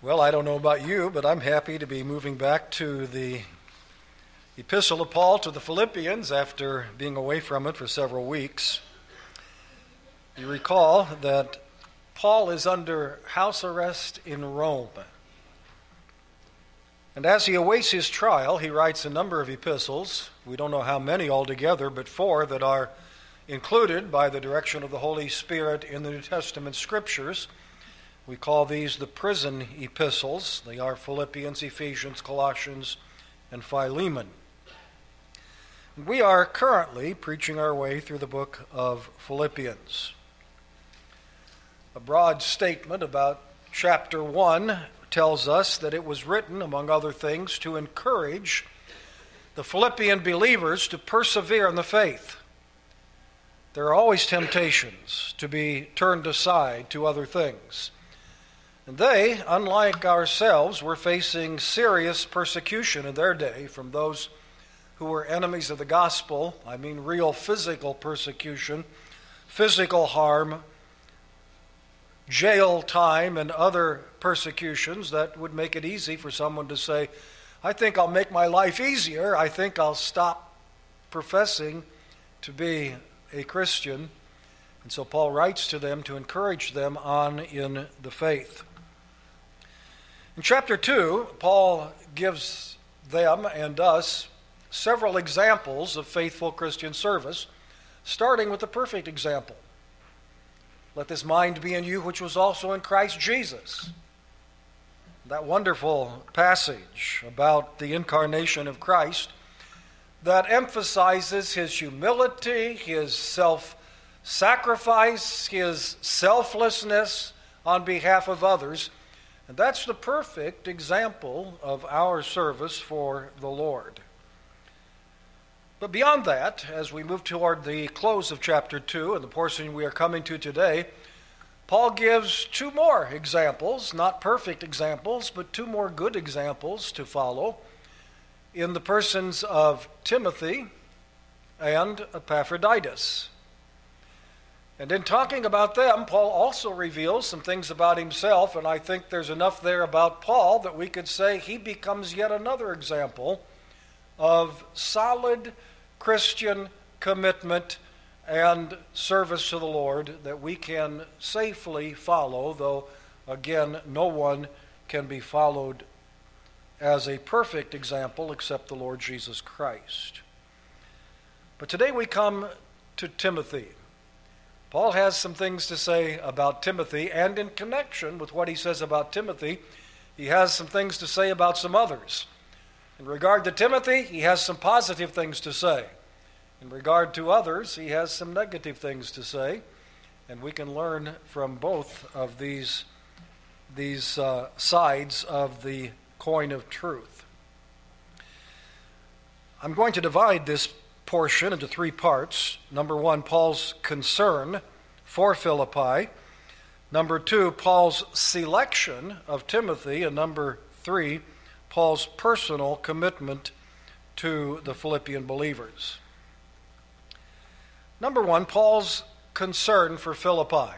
Well, I don't know about you, but I'm happy to be moving back to the Epistle of Paul to the Philippians after being away from it for several weeks. You recall that Paul is under house arrest in Rome. And as he awaits his trial, he writes a number of epistles. We don't know how many altogether, but 4 that are included by the direction of the Holy Spirit in the New Testament scriptures. We call these the prison epistles. They are Philippians, Ephesians, Colossians, and Philemon. We are currently preaching our way through the book of Philippians. A broad statement about chapter 1 tells us that it was written, among other things, to encourage the Philippian believers to persevere in the faith. There are always temptations to be turned aside to other things. And they, unlike ourselves, were facing serious persecution in their day from those who were enemies of the gospel. I mean real physical persecution, physical harm, jail time, and other persecutions that would make it easy for someone to say, I think I'll make my life easier. I think I'll stop professing to be a Christian. And so Paul writes to them to encourage them on in the faith. In chapter 2, Paul gives them and us several examples of faithful Christian service, starting with the perfect example. Let this mind be in you, which was also in Christ Jesus. That wonderful passage about the incarnation of Christ that emphasizes his humility, his self-sacrifice, his selflessness on behalf of others. And that's the perfect example of our service for the Lord. But beyond that, as we move toward the close of chapter 2 and the portion we are coming to today, Paul gives 2 more examples, not perfect examples, but 2 more good examples to follow in the persons of Timothy and Epaphroditus. And in talking about them, Paul also reveals some things about himself, and I think there's enough there about Paul that we could say he becomes yet another example of solid Christian commitment and service to the Lord that we can safely follow, though, again, no one can be followed as a perfect example except the Lord Jesus Christ. But today we come to Timothy. Paul has some things to say about Timothy, and in connection with what he says about Timothy, he has some things to say about some others. In regard to Timothy, he has some positive things to say. In regard to others, he has some negative things to say, and we can learn from both of these sides of the coin of truth. I'm going to divide this portion into 3 parts. Number 1, Paul's concern for Philippi. Number 2, Paul's selection of Timothy. And number 3, Paul's personal commitment to the Philippian believers. Number 1, Paul's concern for Philippi.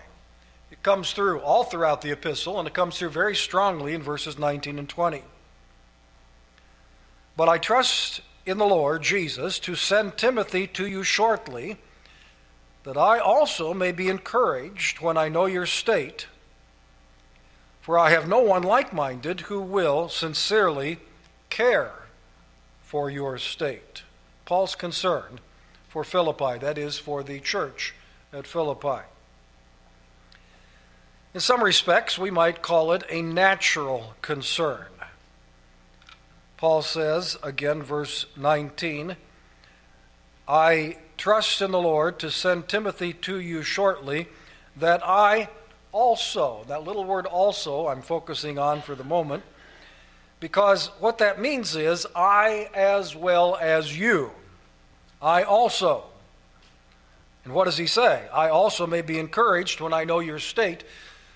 It comes through all throughout the epistle, and it comes through very strongly in verses 19 and 20. But I trust in the Lord Jesus to send Timothy to you shortly, that I also may be encouraged when I know your state, for I have no one like-minded who will sincerely care for your state. Paul's concern for Philippi, that is, for the church at Philippi. In some respects, we might call it a natural concern. Paul says, again, verse 19, I trust in the Lord to send Timothy to you shortly, that I also, that little word also I'm focusing on for the moment, because what that means is, I as well as you, I also. And what does he say? I also may be encouraged when I know your state.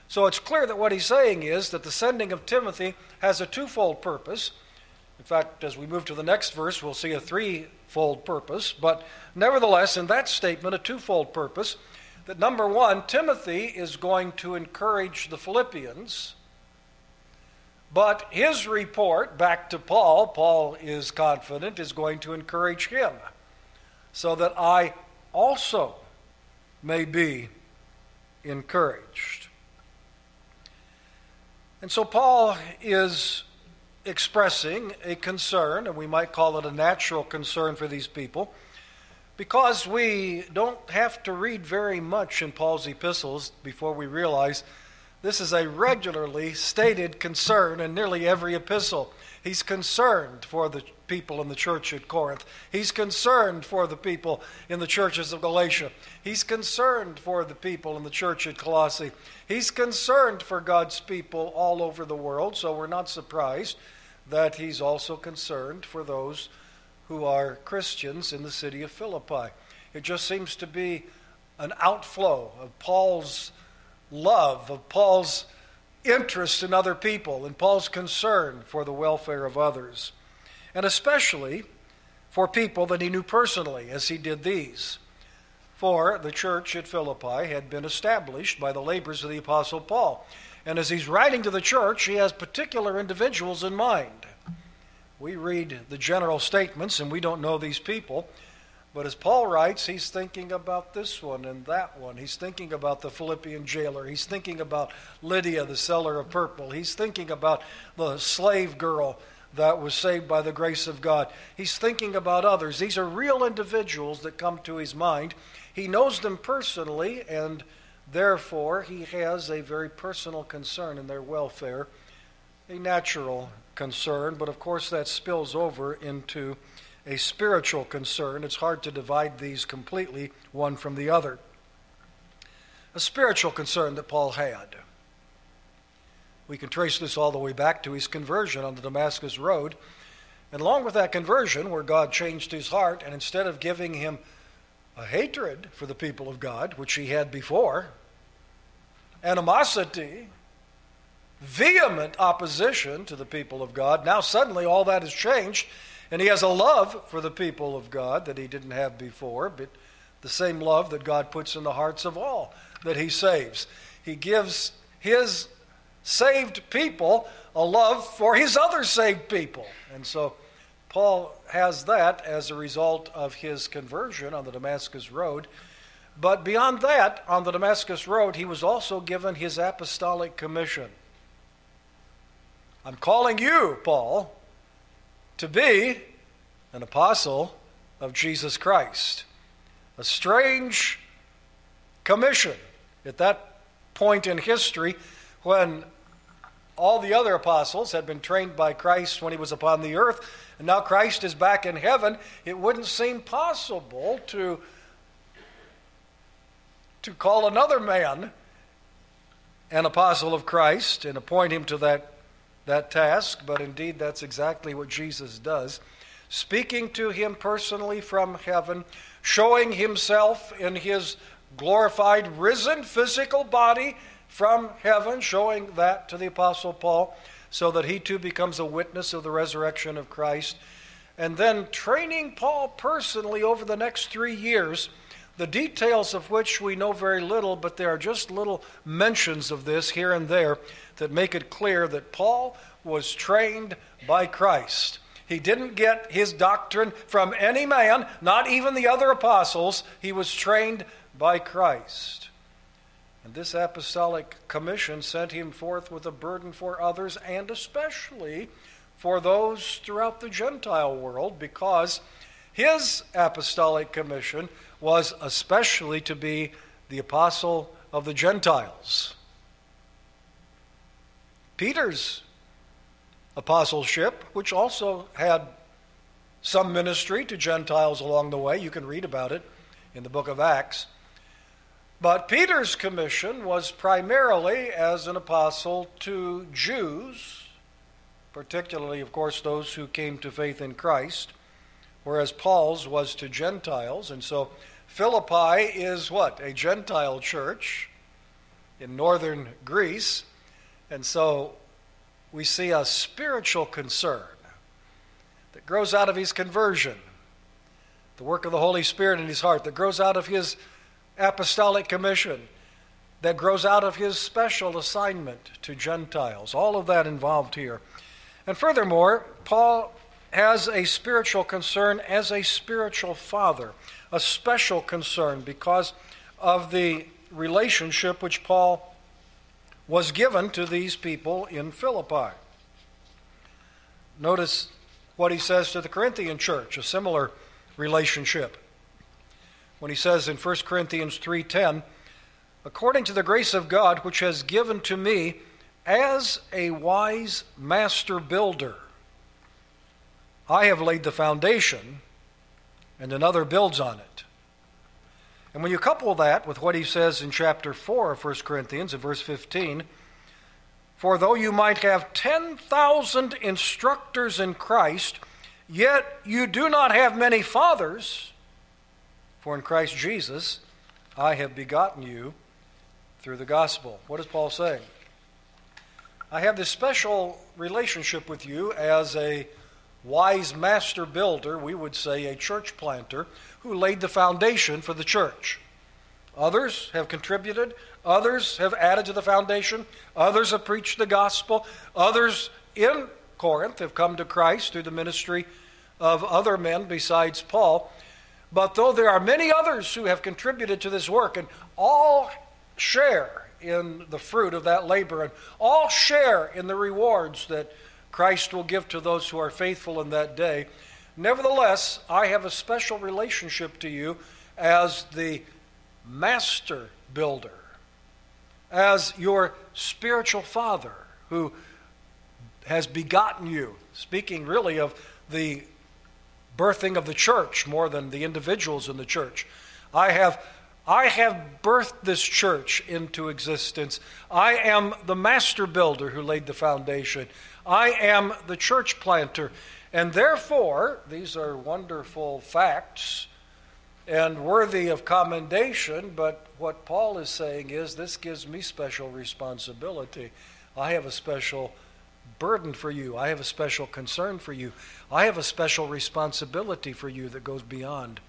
So it's clear that what he's saying is that the sending of Timothy has a twofold purpose. In fact, as we move to the next verse, we'll see a threefold purpose. But nevertheless, in that statement, a twofold purpose. That number 1, Timothy is going to encourage the Philippians. But his report back to Paul, Paul is confident, is going to encourage him so that I also may be encouraged. And so Paul is expressing a concern, and we might call it a natural concern for these people, because we don't have to read very much in Paul's epistles before we realize this is a regularly stated concern in nearly every epistle. He's concerned for the people in the church at Corinth. He's concerned for the people in the churches of Galatia. He's concerned for the people in the church at Colossae. He's concerned for God's people all over the world, so we're not surprised that he's also concerned for those who are Christians in the city of Philippi. It just seems to be an outflow of Paul's love, of Paul's interest in other people, and Paul's concern for the welfare of others, and especially for people that he knew personally, as he did these. For the church at Philippi had been established by the labors of the Apostle Paul, and as he's writing to the church, he has particular individuals in mind. We read the general statements, and we don't know these people. But as Paul writes, he's thinking about this one and that one. He's thinking about the Philippian jailer. He's thinking about Lydia, the seller of purple. He's thinking about the slave girl that was saved by the grace of God. He's thinking about others. These are real individuals that come to his mind. He knows them personally, and therefore he has a very personal concern in their welfare, a natural concern. But of course that spills over into a spiritual concern. It's hard to divide these completely one from the other. A spiritual concern that Paul had. We can trace this all the way back to his conversion on the Damascus Road. And along with that conversion, where God changed his heart, and instead of giving him a hatred for the people of God, which he had before, animosity, vehement opposition to the people of God, now suddenly all that has changed. And he has a love for the people of God that he didn't have before, but the same love that God puts in the hearts of all that he saves. He gives his saved people a love for his other saved people. And so Paul has that as a result of his conversion on the Damascus Road. But beyond that, on the Damascus Road, he was also given his apostolic commission. I'm calling you, Paul, to be an apostle of Jesus Christ. A strange commission at that point in history, when all the other apostles had been trained by Christ when he was upon the earth, and now Christ is back in heaven. It wouldn't seem possible to call another man an apostle of Christ and appoint him to that task, but indeed that's exactly what Jesus does, speaking to him personally from heaven, showing himself in his glorified, risen physical body from heaven, showing that to the Apostle Paul, so that he too becomes a witness of the resurrection of Christ, and then training Paul personally over the next 3 years, the details of which we know very little, but there are just little mentions of this here and there that make it clear that Paul was trained by Christ. He didn't get his doctrine from any man, not even the other apostles. He was trained by Christ. And this apostolic commission sent him forth with a burden for others, and especially for those throughout the Gentile world, because his apostolic commission was especially to be the apostle of the Gentiles. Peter's apostleship, which also had some ministry to Gentiles along the way, you can read about it in the book of Acts. But Peter's commission was primarily as an apostle to Jews, particularly, of course, those who came to faith in Christ, whereas Paul's was to Gentiles. And so Philippi is what? A Gentile church in northern Greece. And so we see a spiritual concern that grows out of his conversion, the work of the Holy Spirit in his heart, that grows out of his apostolic commission, that grows out of his special assignment to Gentiles. All of that involved here. And furthermore, Paul has a spiritual concern as a spiritual father, a special concern because of the relationship which Paul was given to these people in Philippi. Notice what he says to the Corinthian church, a similar relationship. When he says in 1 Corinthians 3:10, according to the grace of God which has given to me as a wise master builder, I have laid the foundation and another builds on it. And when you couple that with what he says in chapter 4 of 1 Corinthians, in verse 15, for though you might have 10,000 instructors in Christ, yet you do not have many fathers, for in Christ Jesus I have begotten you through the gospel. What is Paul saying? I have this special relationship with you as a wise master builder, we would say a church planter, who laid the foundation for the church. Others have contributed. Others have added to the foundation. Others have preached the gospel. Others in Corinth have come to Christ through the ministry of other men besides Paul. But though there are many others who have contributed to this work and all share in the fruit of that labor and all share in the rewards that Christ will give to those who are faithful in that day. Nevertheless, I have a special relationship to you as the master builder, as your spiritual father who has begotten you, speaking really of the birthing of the church more than the individuals in the church. I have birthed this church into existence. I am the master builder who laid the foundation. I am the church planter. And therefore, these are wonderful facts and worthy of commendation, but what Paul is saying is, this gives me special responsibility. I have a special burden for you. I have a special concern for you. I have a special responsibility for you that goes beyond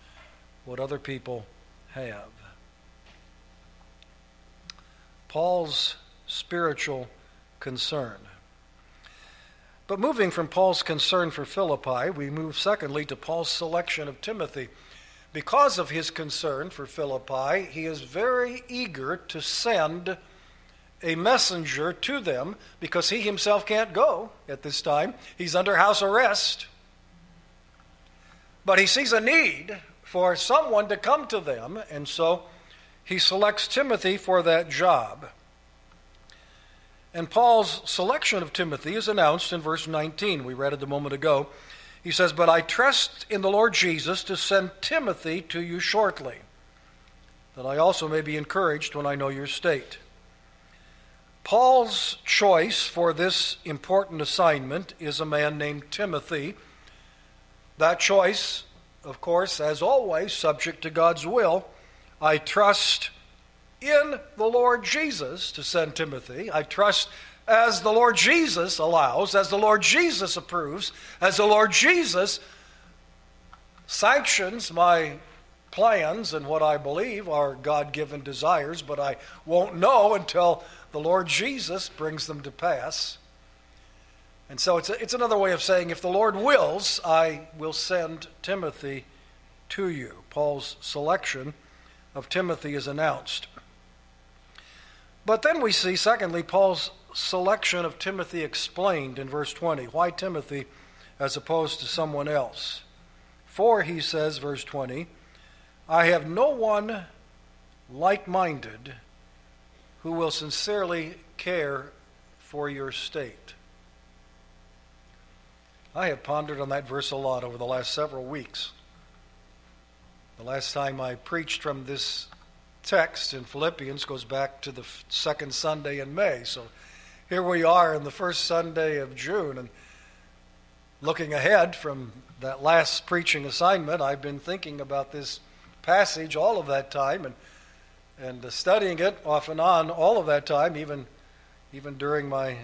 what other people have. Paul's spiritual concern. But moving from Paul's concern for Philippi, we move secondly to Paul's selection of Timothy. Because of his concern for Philippi, he is very eager to send a messenger to them because he himself can't go at this time. He's under house arrest. But he sees a need for someone to come to them, and so he selects Timothy for that job. And Paul's selection of Timothy is announced in verse 19. We read it a moment ago. He says, but I trust in the Lord Jesus to send Timothy to you shortly, that I also may be encouraged when I know your state. Paul's choice for this important assignment is a man named Timothy. That choice, of course, as always, subject to God's will. I trust in the Lord Jesus to send Timothy. I trust as the Lord Jesus allows, as the Lord Jesus approves, as the Lord Jesus sanctions my plans and what I believe are God-given desires, but I won't know until the Lord Jesus brings them to pass. And so it's another way of saying, if the Lord wills, I will send Timothy to you. Paul's selection of Timothy is announced. But then we see, secondly, Paul's selection of Timothy explained in verse 20. Why Timothy as opposed to someone else? For, he says, verse 20, I have no one like-minded who will sincerely care for your state. I have pondered on that verse a lot over the last several weeks. The last time I preached from this text in Philippians goes back to the second Sunday in May. So here we are in the first Sunday of June, and looking ahead from that last preaching assignment, I've been thinking about this passage all of that time and studying it off and on all of that time, even during my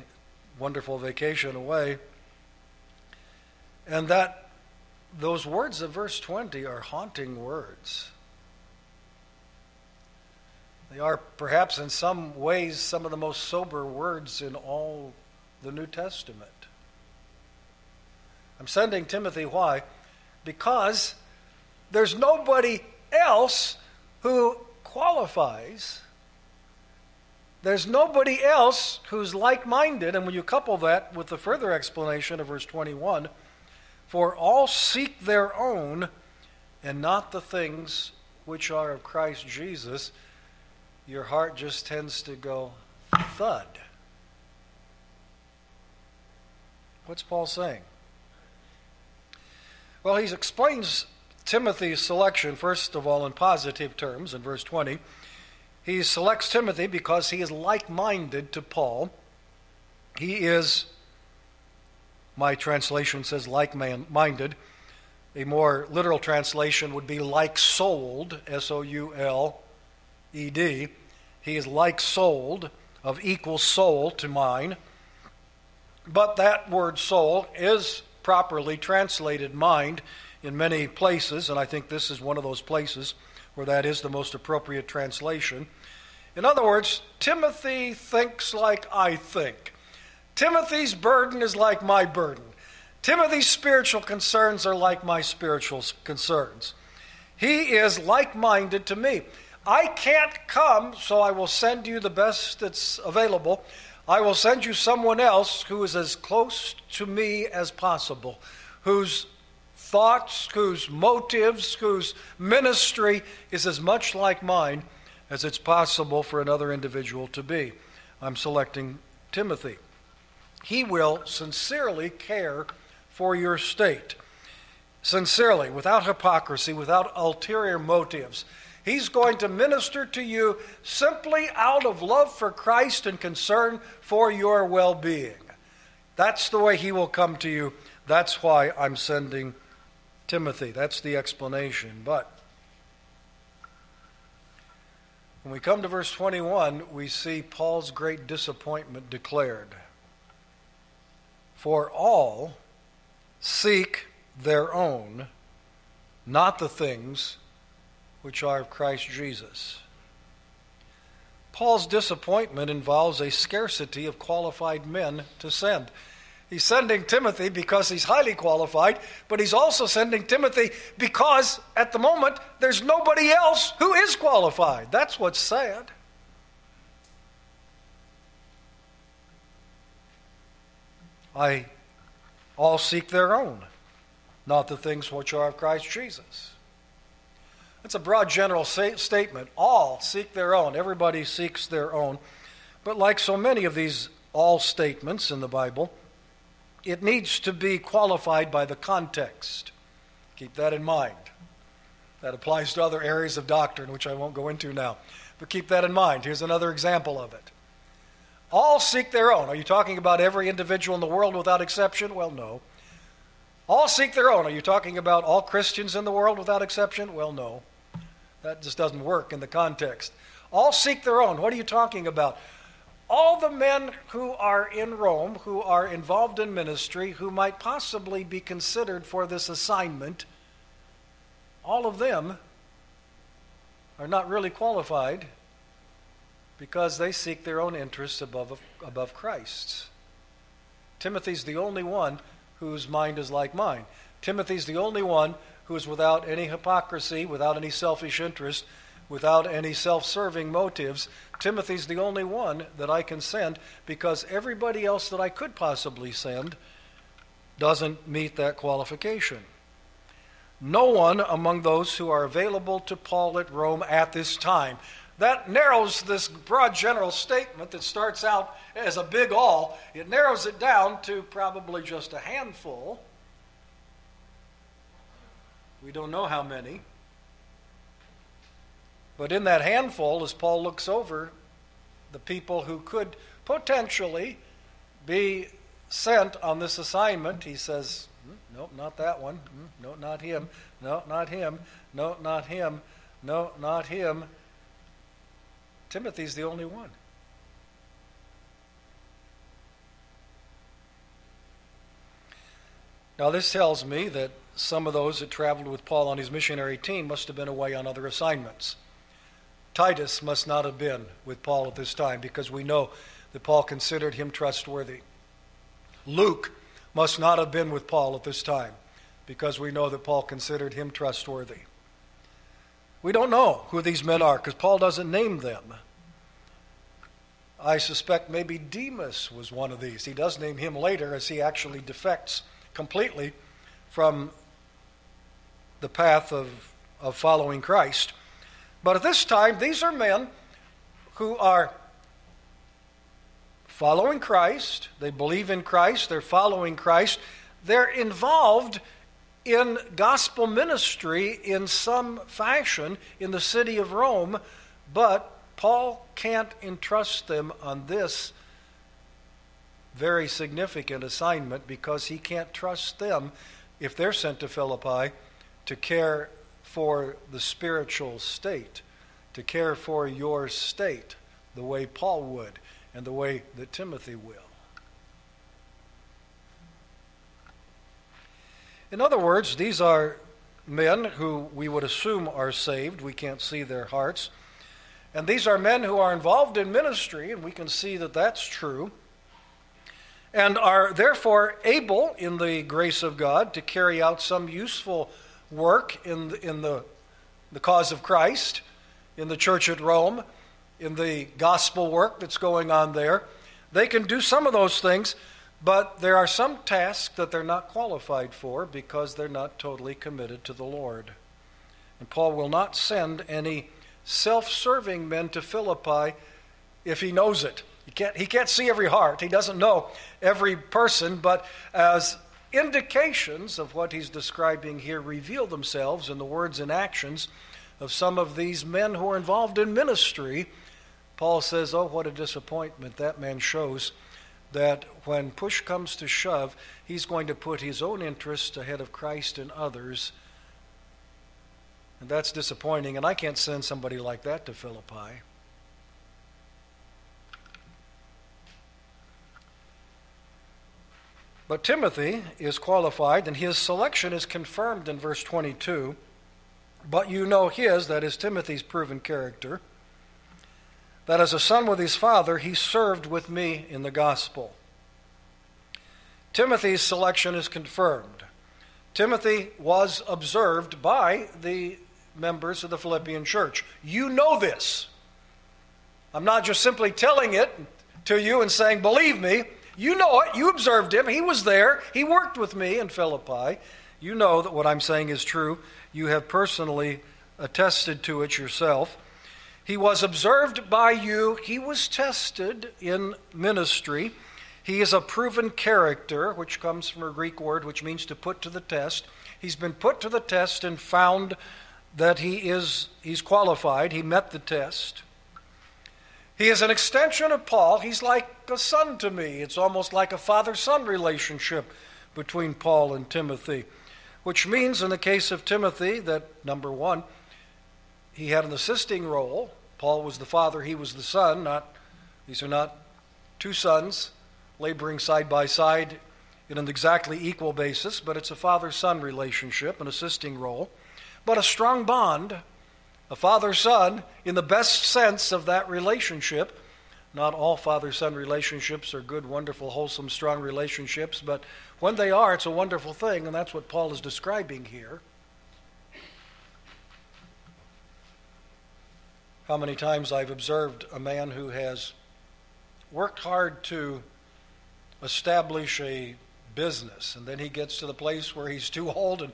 wonderful vacation away. And that those words of verse 20 are haunting words. They are perhaps in some ways some of the most sober words in all the New Testament. I'm sending Timothy, why? Because there's nobody else who qualifies. There's nobody else who's like-minded. And when you couple that with the further explanation of verse 21, for all seek their own and not the things which are of Christ Jesus, your heart just tends to go thud. What's Paul saying? Well, he explains Timothy's selection, first of all, in positive terms in verse 20. He selects Timothy because he is like-minded to Paul. He is, my translation says like-minded. A more literal translation would be like-souled, S-O-U-L-E-D. He is like-souled, of equal soul to mine. But that word soul is properly translated mind in many places, and I think this is one of those places where that is the most appropriate translation. In other words, Timothy thinks like I think. Timothy's burden is like my burden. Timothy's spiritual concerns are like my spiritual concerns. He is like-minded to me. I can't come, so I will send you the best that's available. I will send you someone else who is as close to me as possible, whose thoughts, whose motives, whose ministry is as much like mine as it's possible for another individual to be. I'm selecting Timothy. He will sincerely care for your state. Sincerely, without hypocrisy, without ulterior motives. He's going to minister to you simply out of love for Christ and concern for your well-being. That's the way he will come to you. That's why I'm sending Timothy. That's the explanation. But when we come to verse 21, we see Paul's great disappointment declared. For all seek their own, not the things which are of Christ Jesus. Paul's disappointment involves a scarcity of qualified men to send. He's sending Timothy because he's highly qualified, but he's also sending Timothy because at the moment there's nobody else who is qualified. That's what's sad. I all seek their own, not the things which are of Christ Jesus. That's a broad general statement. All seek their own. Everybody seeks their own. But like so many of these all statements in the Bible, it needs to be qualified by the context. Keep that in mind. That applies to other areas of doctrine, which I won't go into now. But keep that in mind. Here's another example of it. All seek their own. Are you talking about every individual in the world without exception? Well, no. All seek their own. Are you talking about all Christians in the world without exception? Well, no. That just doesn't work in the context. All seek their own. What are you talking about? All the men who are in Rome, who are involved in ministry, who might possibly be considered for this assignment, all of them are not really qualified because they seek their own interests above Christ's. Timothy's the only one whose mind is like mine. Timothy's the only one who is without any hypocrisy, without any selfish interest, without any self-serving motives. Timothy's the only one that I can send because everybody else that I could possibly send doesn't meet that qualification. No one among those who are available to Paul at Rome at this time. That narrows this broad general statement that starts out as a big all. It narrows it down to probably just a handful. We don't know how many. But in that handful, as Paul looks over, the people who could potentially be sent on this assignment, he says, nope, not that one. No, not him. No, not him. No, not him. No, not him. Timothy's the only one. Now this tells me that some of those that traveled with Paul on his missionary team must have been away on other assignments. Titus must not have been with Paul at this time, because we know that Paul considered him trustworthy. Luke must not have been with Paul at this time, because we know that Paul considered him trustworthy. We don't know who these men are, because Paul doesn't name them. I suspect maybe Demas was one of these. He does name him later, as he actually defects completely from the path of following Christ. But at this time, these are men who are following Christ. They believe in Christ. They're following Christ. They're involved in gospel ministry in some fashion in the city of Rome, but Paul can't entrust them on this very significant assignment because he can't trust them, if they're sent to Philippi, to care for the spiritual state, to care for your state the way Paul would and the way that Timothy will. In other words, these are men who we would assume are saved. We can't see their hearts. And these are men who are involved in ministry, and we can see that that's true, and are therefore able, in the grace of God, to carry out some useful work in the cause of Christ, in the church at Rome, in the gospel work that's going on there. They can do some of those things, but there are some tasks that they're not qualified for because they're not totally committed to the Lord. And Paul will not send any self-serving men to Philippi if he knows it. He can't see every heart. He doesn't know every person, but as indications of what he's describing here reveal themselves in the words and actions of some of these men who are involved in ministry, Paul says, oh, what a disappointment that man shows, that when push comes to shove, he's going to put his own interests ahead of Christ and others. And that's disappointing, and I can't send somebody like that to Philippi. But Timothy is qualified, and his selection is confirmed in verse 22. But you know his, that is Timothy's, proven character, that as a son with his father, he served with me in the gospel. Timothy's selection is confirmed. Timothy was observed by the members of the Philippian church. You know this. I'm not just simply telling it to you and saying, believe me. You know it. You observed him. He was there. He worked with me in Philippi. You know that what I'm saying is true. You have personally attested to it yourself. He was observed by you. He was tested in ministry. He is a proven character, which comes from a Greek word which means to put to the test. He's been put to the test and found that he's qualified. He met the test. He is an extension of Paul. He's like a son to me. It's almost like a father-son relationship between Paul and Timothy, which means in the case of Timothy that, number one, he had an assisting role. Paul was the father, he was the son. These are not two sons laboring side by side in an exactly equal basis, but it's a father-son relationship, an assisting role, but a strong bond, a father-son in the best sense of that relationship. Not all father-son relationships are good, wonderful, wholesome, strong relationships, but when they are, it's a wonderful thing, and that's what Paul is describing here. How many times I've observed a man who has worked hard to establish a business, and then he gets to the place where he's too old and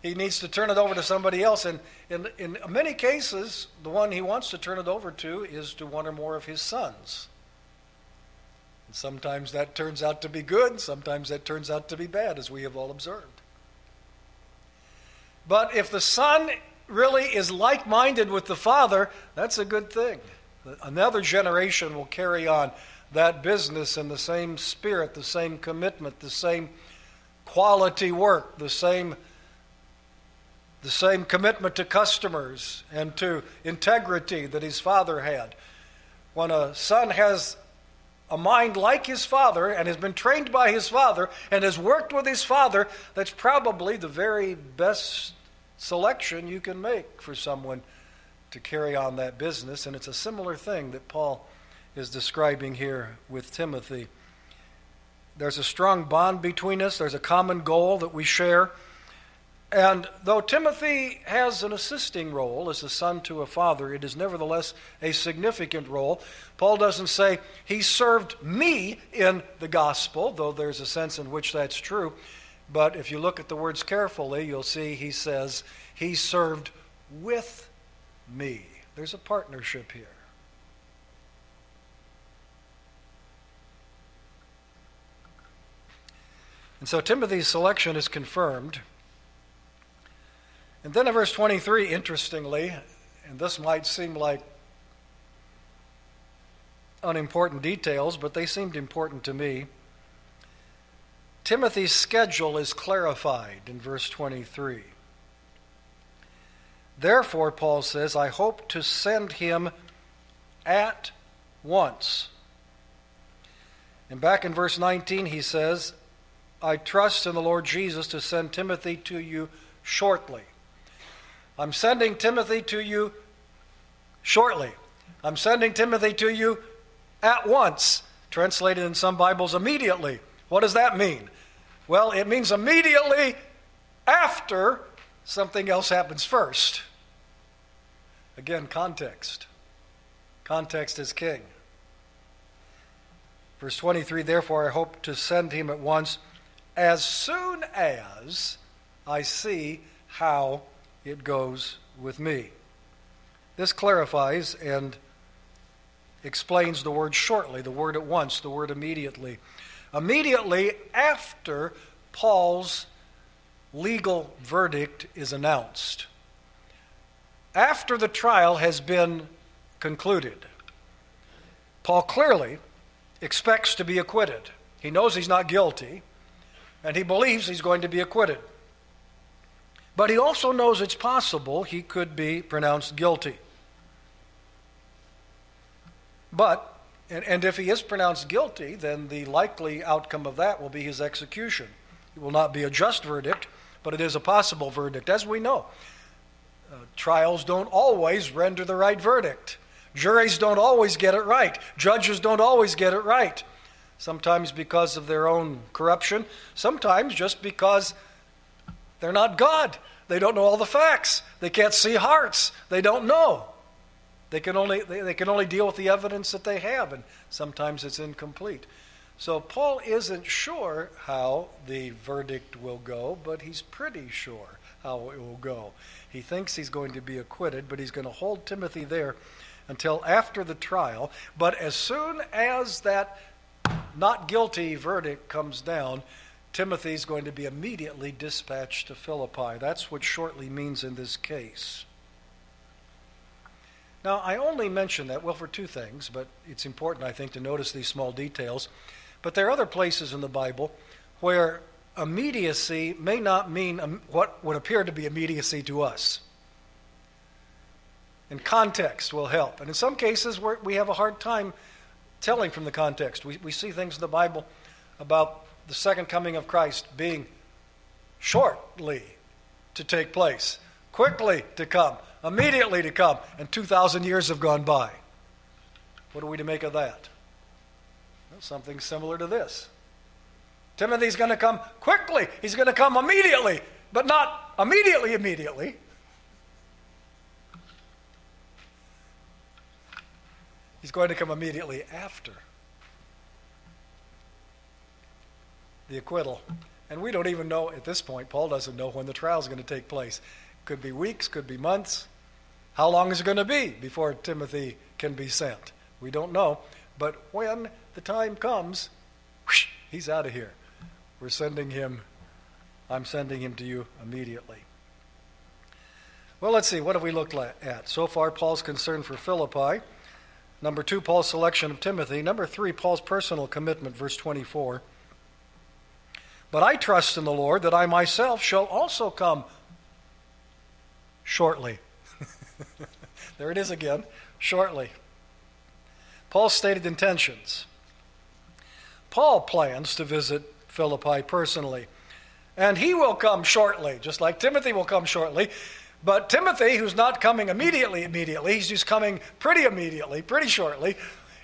he needs to turn it over to somebody else, and in many cases the one he wants to turn it over to is to one or more of his sons. And sometimes that turns out to be good, sometimes that turns out to be bad, as we have all observed. But if the son really is like-minded with the father, that's a good thing. Another generation will carry on that business in the same spirit, the same commitment, the same quality work, the same commitment to customers and to integrity that his father had. When a son has a mind like his father and has been trained by his father and has worked with his father, that's probably the very best selection you can make for someone to carry on that business. And it's a similar thing that Paul is describing here with Timothy. There's a strong bond between us. There's a common goal that we share. And though Timothy has an assisting role as a son to a father, it is nevertheless a significant role. Paul doesn't say he served me in the gospel, though there's a sense in which that's true. But if you look at the words carefully, you'll see he says he served with me. There's a partnership here. And so Timothy's selection is confirmed. And then in verse 23, interestingly, and this might seem like unimportant details, but they seemed important to me. Timothy's schedule is clarified in verse 23. Therefore, Paul says, I hope to send him at once. And back in verse 19, he says, I trust in the Lord Jesus to send Timothy to you shortly. I'm sending Timothy to you shortly. I'm sending Timothy to you at once. Translated in some Bibles, immediately. What does that mean? Well, it means immediately after something else happens first. Again, context. Context is king. Verse 23, therefore I hope to send him at once as soon as I see how it goes with me. This clarifies and explains the word shortly, the word at once, the word immediately. Immediately after Paul's legal verdict is announced. After the trial has been concluded, Paul clearly expects to be acquitted. He knows he's not guilty, and he believes he's going to be acquitted. But he also knows it's possible he could be pronounced guilty. But, and if he is pronounced guilty, then the likely outcome of that will be his execution. It will not be a just verdict, but it is a possible verdict. As we know, trials don't always render the right verdict. Juries don't always get it right. Judges don't always get it right. Sometimes because of their own corruption. Sometimes just because they're not God. They don't know all the facts. They can't see hearts. They don't know. They can only deal with the evidence that they have, and sometimes it's incomplete. So Paul isn't sure how the verdict will go, but he's pretty sure how it will go. He thinks he's going to be acquitted, but he's going to hold Timothy there until after the trial. But as soon as that not guilty verdict comes down, Timothy is going to be immediately dispatched to Philippi. That's what shortly means in this case. Now, I only mention that, well, for two things, but it's important, I think, to notice these small details. But there are other places in the Bible where immediacy may not mean what would appear to be immediacy to us. And context will help. And in some cases, we have a hard time telling from the context. We see things in the Bible about the second coming of Christ being shortly to take place, quickly to come, immediately to come, and 2,000 years have gone by. What are we to make of that? Well, something similar to this. Timothy's going to come quickly. He's going to come immediately, but not immediately. He's going to come immediately after the acquittal. And we don't even know at this point, Paul doesn't know when the trial is going to take place. Could be weeks, could be months. How long is it going to be before Timothy can be sent? We don't know. But when the time comes, whoosh, he's out of here. I'm sending him to you immediately. Well, let's see, what have we looked at? So far, Paul's concern for Philippi. Number 2, Paul's selection of Timothy. Number 3, Paul's personal commitment, verse 24. But I trust in the Lord that I myself shall also come shortly. There it is again, shortly. Paul's stated intentions. Paul plans to visit Philippi personally, and he will come shortly, just like Timothy will come shortly. But Timothy, who's not coming immediately, he's just coming pretty shortly,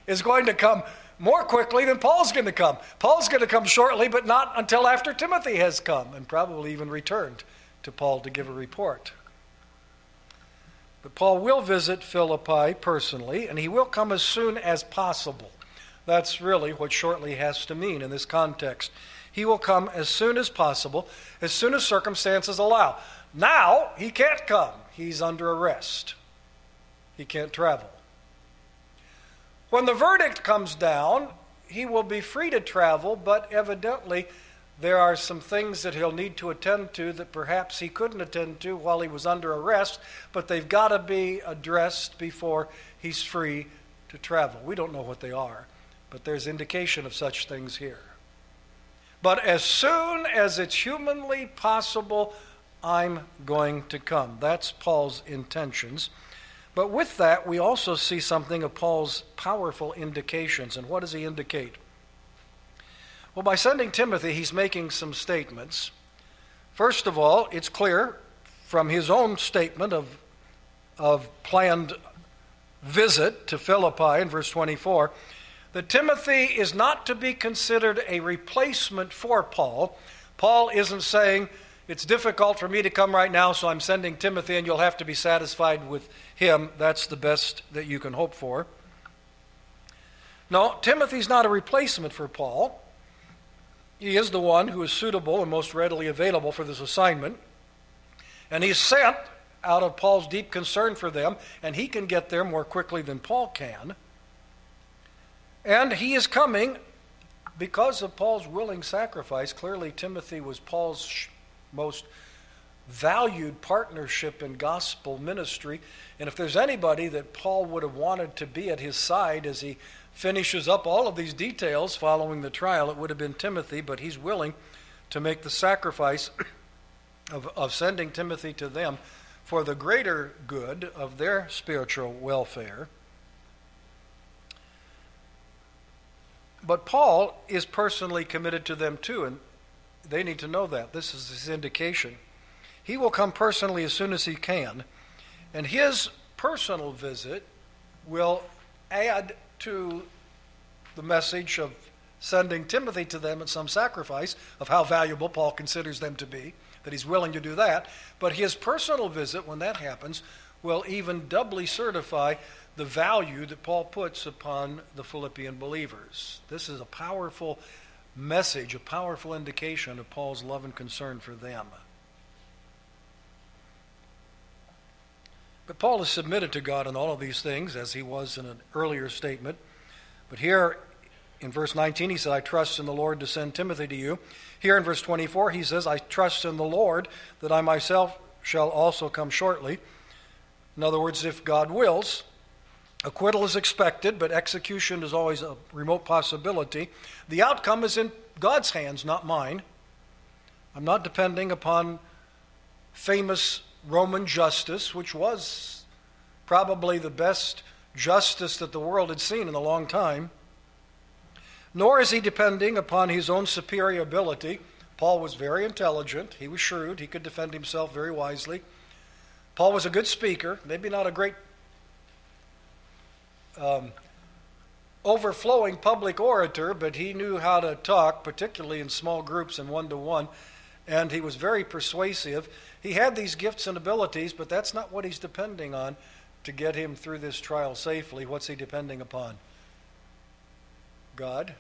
is going to come more quickly than Paul's going to come. Paul's going to come shortly, but not until after Timothy has come and probably even returned to Paul to give a report. But Paul will visit Philippi personally, and he will come as soon as possible. That's really what shortly has to mean in this context. He will come as soon as possible, as soon as circumstances allow. Now, he can't come. He's under arrest. He can't travel. When the verdict comes down, he will be free to travel, but evidently there are some things that he'll need to attend to that perhaps he couldn't attend to while he was under arrest, but they've got to be addressed before he's free to travel. We don't know what they are, but there's indication of such things here. But as soon as it's humanly possible, I'm going to come. That's Paul's intentions. But with that, we also see something of Paul's powerful indications. And what does he indicate? Well, by sending Timothy, he's making some statements. First of all, it's clear from his own statement of planned visit to Philippi in verse 24 that Timothy is not to be considered a replacement for Paul. Paul isn't saying, it's difficult for me to come right now, so I'm sending Timothy, and you'll have to be satisfied with him. That's the best that you can hope for. No, Timothy's not a replacement for Paul. He is the one who is suitable and most readily available for this assignment. And he's sent out of Paul's deep concern for them, and he can get there more quickly than Paul can. And he is coming because of Paul's willing sacrifice. Clearly, Timothy was Paul's most valued partnership in gospel ministry. And if there's anybody that Paul would have wanted to be at his side as he finishes up all of these details following the trial, it would have been Timothy, but he's willing to make the sacrifice of sending Timothy to them for the greater good of their spiritual welfare. But Paul is personally committed to them too, and they need to know that. This is his indication. He will come personally as soon as he can, and his personal visit will add to the message of sending Timothy to them at some sacrifice of how valuable Paul considers them to be, that he's willing to do that. But his personal visit, when that happens, will even doubly certify the value that Paul puts upon the Philippian believers. This is a powerful message, a powerful indication of Paul's love and concern for them. But Paul is submitted to God in all of these things, as he was in an earlier statement. But here in verse 19, he said, I trust in the Lord to send Timothy to you. Here in verse 24, he says, I trust in the Lord that I myself shall also come shortly. In other words, if God wills. Acquittal is expected, but execution is always a remote possibility. The outcome is in God's hands, not mine. I'm not depending upon famous Roman justice, which was probably the best justice that the world had seen in a long time. Nor is he depending upon his own superior ability. Paul was very intelligent. He was shrewd. He could defend himself very wisely. Paul was a good speaker, maybe not a great overflowing public orator, but he knew how to talk, particularly in small groups and one-to-one, and he was very persuasive. He had these gifts and abilities, but that's not what he's depending on to get him through this trial safely. What's he depending upon? God.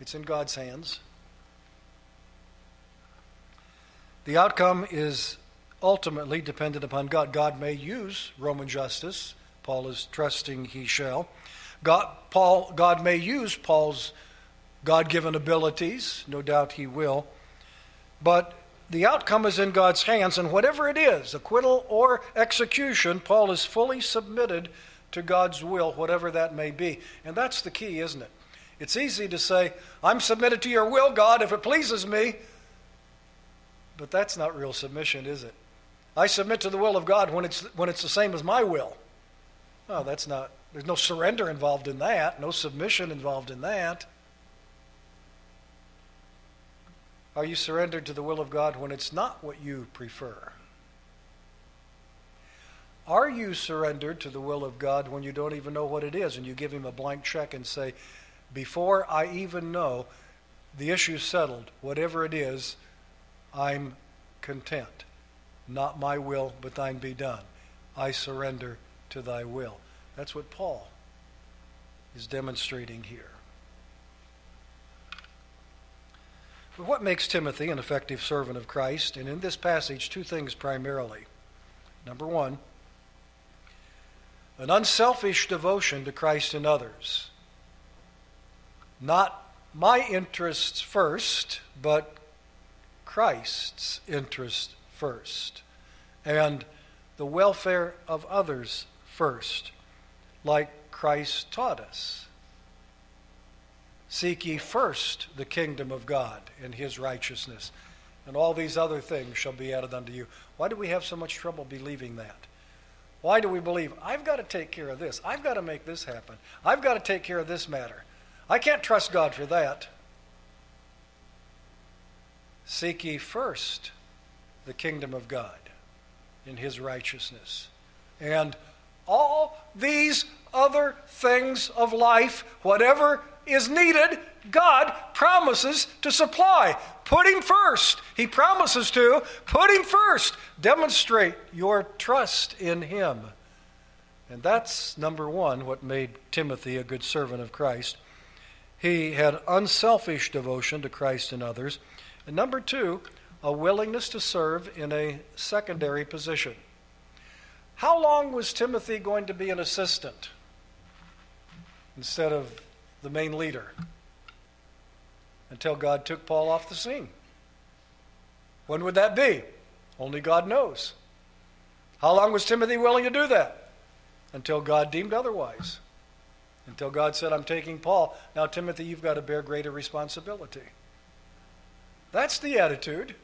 It's in God's hands. The outcome is ultimately dependent upon God. God may use Roman justice. Paul is trusting he shall. God may use Paul's God-given abilities. No doubt he will. But the outcome is in God's hands, and whatever it is, acquittal or execution, Paul is fully submitted to God's will, whatever that may be. And that's the key, isn't it? It's easy to say, I'm submitted to your will, God, if it pleases me. But that's not real submission, is it? I submit to the will of God when it's the same as my will. Oh, that's not, there's no surrender involved in that, no submission involved in that. Are you surrendered to the will of God when it's not what you prefer? Are you surrendered to the will of God when you don't even know what it is and you give him a blank check and say, before I even know, the issue's settled. Whatever it is, I'm content. Not my will, but thine be done. I surrender to thy will. That's what Paul is demonstrating here. But what makes Timothy an effective servant of Christ? And in this passage, two things primarily. Number one, an unselfish devotion to Christ and others. Not my interests first, but Christ's interest first. And the welfare of others first, like Christ taught us. Seek ye first the kingdom of God and his righteousness, and all these other things shall be added unto you. Why do we have so much trouble believing that? Why do we believe, I've got to take care of this. I've got to make this happen. I've got to take care of this matter. I can't trust God for that. Seek ye first the kingdom of God in his righteousness. And all these other things of life, whatever is needed, God promises to supply. Put him first. He promises to. Put him first. Demonstrate your trust in him. And that's, number one, what made Timothy a good servant of Christ. He had unselfish devotion to Christ and others. And number two, a willingness to serve in a secondary position. How long was Timothy going to be an assistant instead of the main leader? Until God took Paul off the scene. When would that be? Only God knows. How long was Timothy willing to do that? Until God deemed otherwise. Until God said, I'm taking Paul. Now, Timothy, you've got to bear greater responsibility. That's the attitude.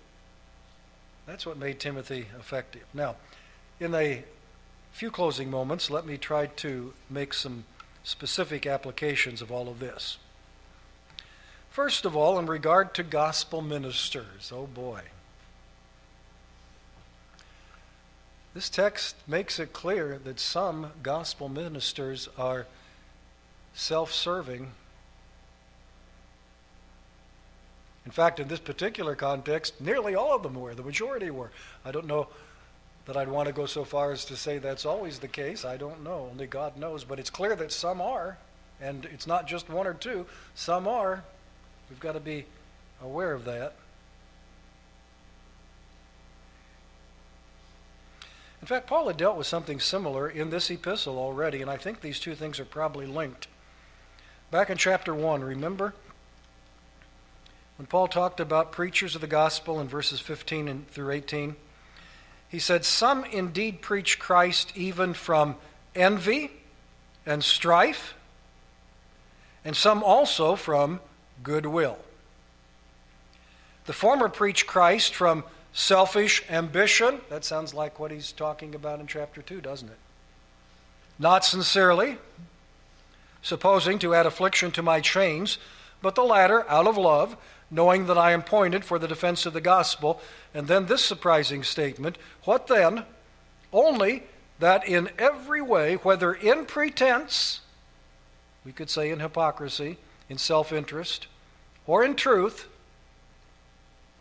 That's what made Timothy effective. Now, in a few closing moments, let me try to make some specific applications of all of this. First of all, in regard to gospel ministers, oh boy. This text makes it clear that some gospel ministers are self-serving. In fact, in this particular context, nearly all of them were, the majority were. I don't know that I'd want to go so far as to say that's always the case. I don't know. Only God knows. But it's clear that some are, and it's not just one or two. Some are. We've got to be aware of that. In fact, Paul had dealt with something similar in this epistle already, and I think these two things are probably linked. Back in chapter 1, remember? When Paul talked about preachers of the gospel in verses 15 through 18, he said, some indeed preach Christ even from envy and strife, and some also from goodwill. The former preach Christ from selfish ambition. That sounds like what he's talking about in chapter 2, doesn't it? Not sincerely, supposing to add affliction to my chains, but the latter out of love, knowing that I am appointed for the defense of the gospel. And then this surprising statement, what then? Only that in every way, whether in pretense, we could say in hypocrisy, in self-interest, or in truth,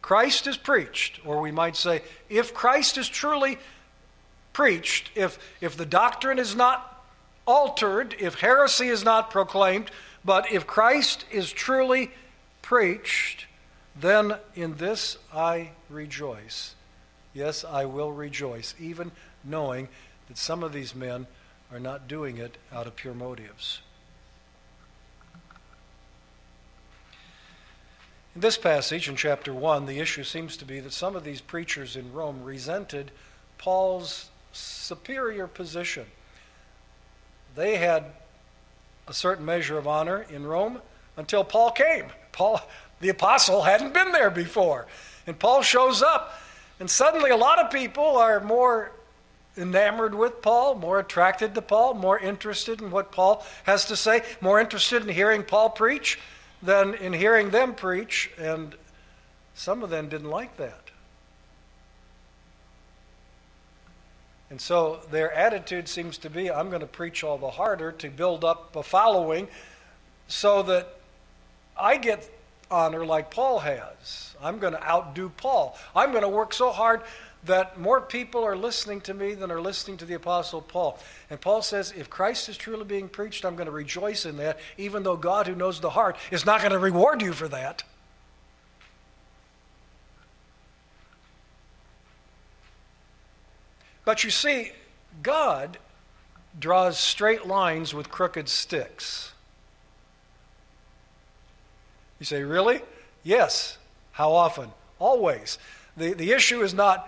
Christ is preached. Or we might say, if Christ is truly preached, if the doctrine is not altered, if heresy is not proclaimed, but if Christ is truly preached, then in this I rejoice. Yes, I will rejoice, even knowing that some of these men are not doing it out of pure motives. In this passage, in chapter 1, the issue seems to be that some of these preachers in Rome resented Paul's superior position. They had a certain measure of honor in Rome until Paul came. Paul, the apostle, hadn't been there before. And Paul shows up, and suddenly a lot of people are more enamored with Paul, more attracted to Paul, more interested in what Paul has to say, more interested in hearing Paul preach than in hearing them preach. And some of them didn't like that. And so their attitude seems to be, I'm going to preach all the harder to build up a following so that I get honor like Paul has. I'm going to outdo Paul. I'm going to work so hard that more people are listening to me than are listening to the Apostle Paul. And Paul says, if Christ is truly being preached, I'm going to rejoice in that, even though God, who knows the heart, is not going to reward you for that. But you see, God draws straight lines with crooked sticks. You say, really? Yes. How often? Always. The issue is not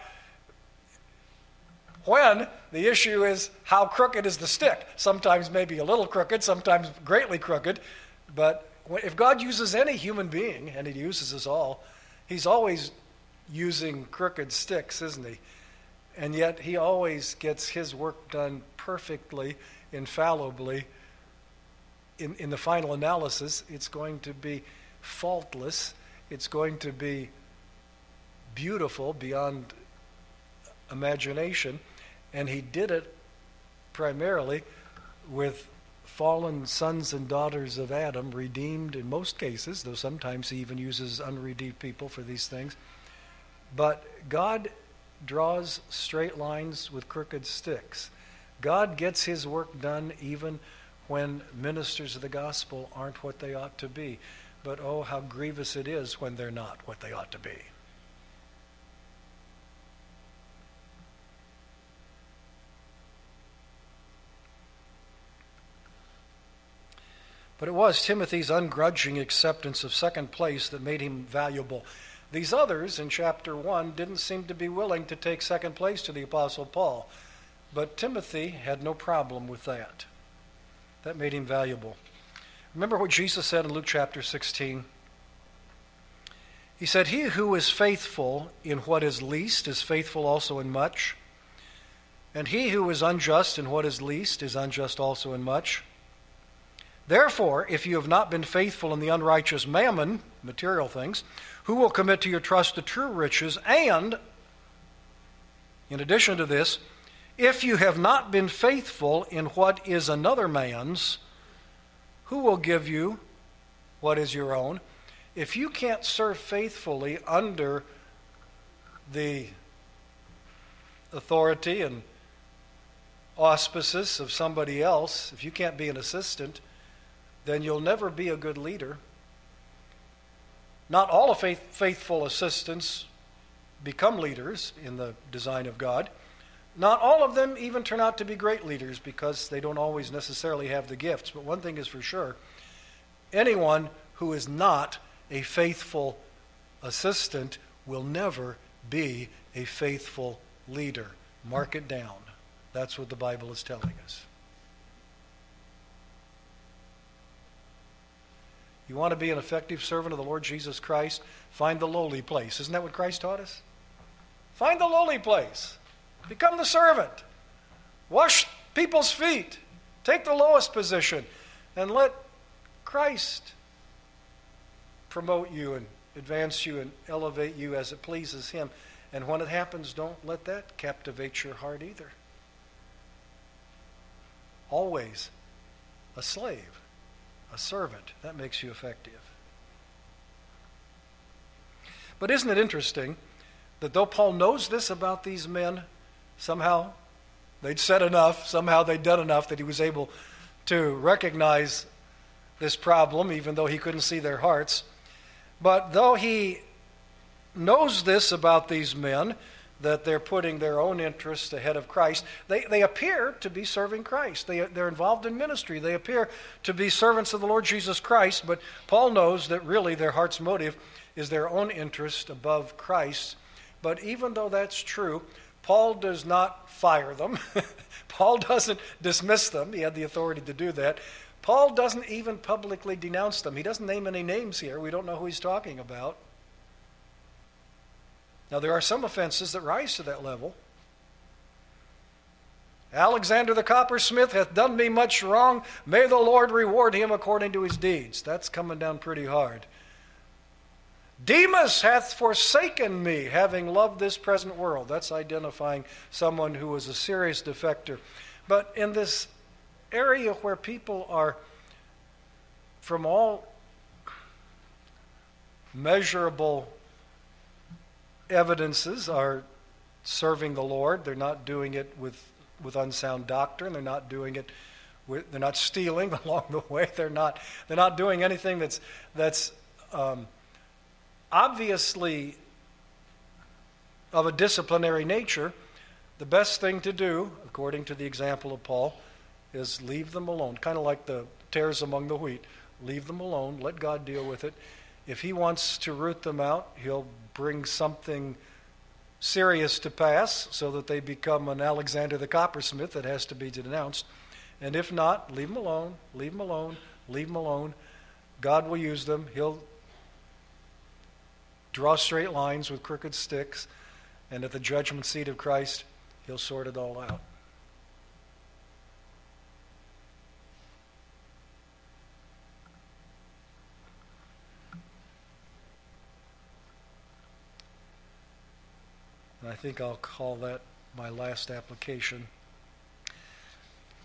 when, the issue is how crooked is the stick. Sometimes maybe a little crooked, sometimes greatly crooked. But if God uses any human being, and he uses us all, he's always using crooked sticks, isn't he? And yet he always gets his work done perfectly, infallibly. In the final analysis, it's going to be faultless. It's going to be beautiful beyond imagination. And he did it primarily with fallen sons and daughters of Adam, redeemed in most cases, though sometimes he even uses unredeemed people for these things. But God draws straight lines with crooked sticks. God gets his work done even when ministers of the gospel aren't what they ought to be. But oh, how grievous it is when they're not what they ought to be. But it was Timothy's ungrudging acceptance of second place that made him valuable. These others in chapter 1 didn't seem to be willing to take second place to the Apostle Paul, but Timothy had no problem with that. That made him valuable. Remember what Jesus said in Luke chapter 16. He said, "He who is faithful in what is least is faithful also in much, and he who is unjust in what is least is unjust also in much. Therefore, if you have not been faithful in the unrighteous mammon," material things, "who will commit to your trust the true riches? And, in addition to this, if you have not been faithful in what is another man's, who will give you what is your own?" If you can't serve faithfully under the authority and auspices of somebody else, if you can't be an assistant, then you'll never be a good leader. Not all of faithful assistants become leaders in the design of God. Not all of them even turn out to be great leaders because they don't always necessarily have the gifts. But one thing is for sure, anyone who is not a faithful assistant will never be a faithful leader. Mark it down. That's what the Bible is telling us. You want to be an effective servant of the Lord Jesus Christ? Find the lowly place. Isn't that what Christ taught us? Find the lowly place. Become the servant. Wash people's feet. Take the lowest position. And let Christ promote you and advance you and elevate you as it pleases him. And when it happens, don't let that captivate your heart either. Always a slave. A servant. That makes you effective. But isn't it interesting that though Paul knows this about these men, somehow they'd said enough, somehow they'd done enough that he was able to recognize this problem, even though he couldn't see their hearts. But though he knows this about these men, that they're putting their own interests ahead of Christ. They appear to be serving Christ. They're involved in ministry. They appear to be servants of the Lord Jesus Christ, but Paul knows that really their heart's motive is their own interest above Christ. But even though that's true, Paul does not fire them. Paul doesn't dismiss them. He had the authority to do that. Paul doesn't even publicly denounce them. He doesn't name any names here. We don't know who he's talking about. Now, there are some offenses that rise to that level. Alexander the coppersmith hath done me much wrong. May the Lord reward him according to his deeds. That's coming down pretty hard. Demas hath forsaken me, having loved this present world. That's identifying someone who was a serious defector. But in this area where people are from all measurable evidences are serving the Lord, they're not doing it with unsound doctrine, they're not doing it with, they're not stealing along the way, they're not doing anything that's obviously of a disciplinary nature. The best thing to do, according to the example of Paul, is leave them alone, kind of like the tares among the wheat. Leave them alone, let God deal with it. If he wants to root them out, he'll bring something serious to pass so that they become an Alexander the coppersmith that has to be denounced. And if not, leave them alone, leave them alone, leave them alone. God will use them. He'll draw straight lines with crooked sticks, and at the judgment seat of Christ, he'll sort it all out. I think I'll call that my last application.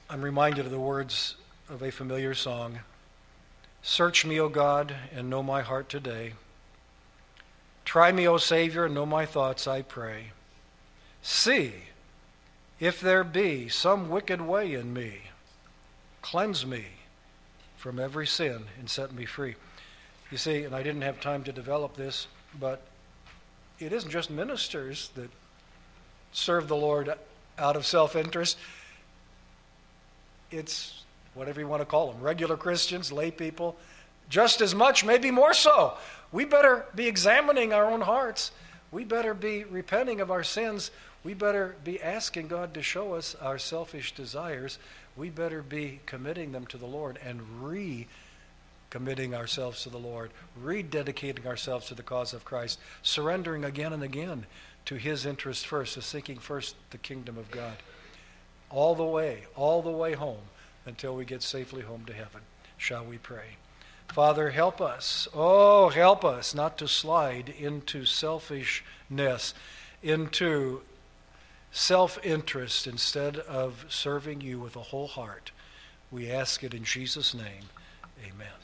I'm reminded of the words of a familiar song. Search me, O God, and know my heart today. Try me, O Savior, and know my thoughts, I pray. See if there be some wicked way in me. Cleanse me from every sin and set me free. You see, and I didn't have time to develop this, but it isn't just ministers that serve the Lord out of self-interest. It's whatever you want to call them, regular Christians, lay people, just as much, maybe more so. We better be examining our own hearts. We better be repenting of our sins. We better be asking God to show us our selfish desires. We better be committing them to the Lord and recommitting ourselves to the Lord, rededicating ourselves to the cause of Christ, surrendering again and again to his interest first, to seeking first the kingdom of God, all the way home until we get safely home to heaven. Shall we pray? Father, help us. Oh, help us not to slide into selfishness, into self-interest instead of serving you with a whole heart. We ask it in Jesus' name. Amen.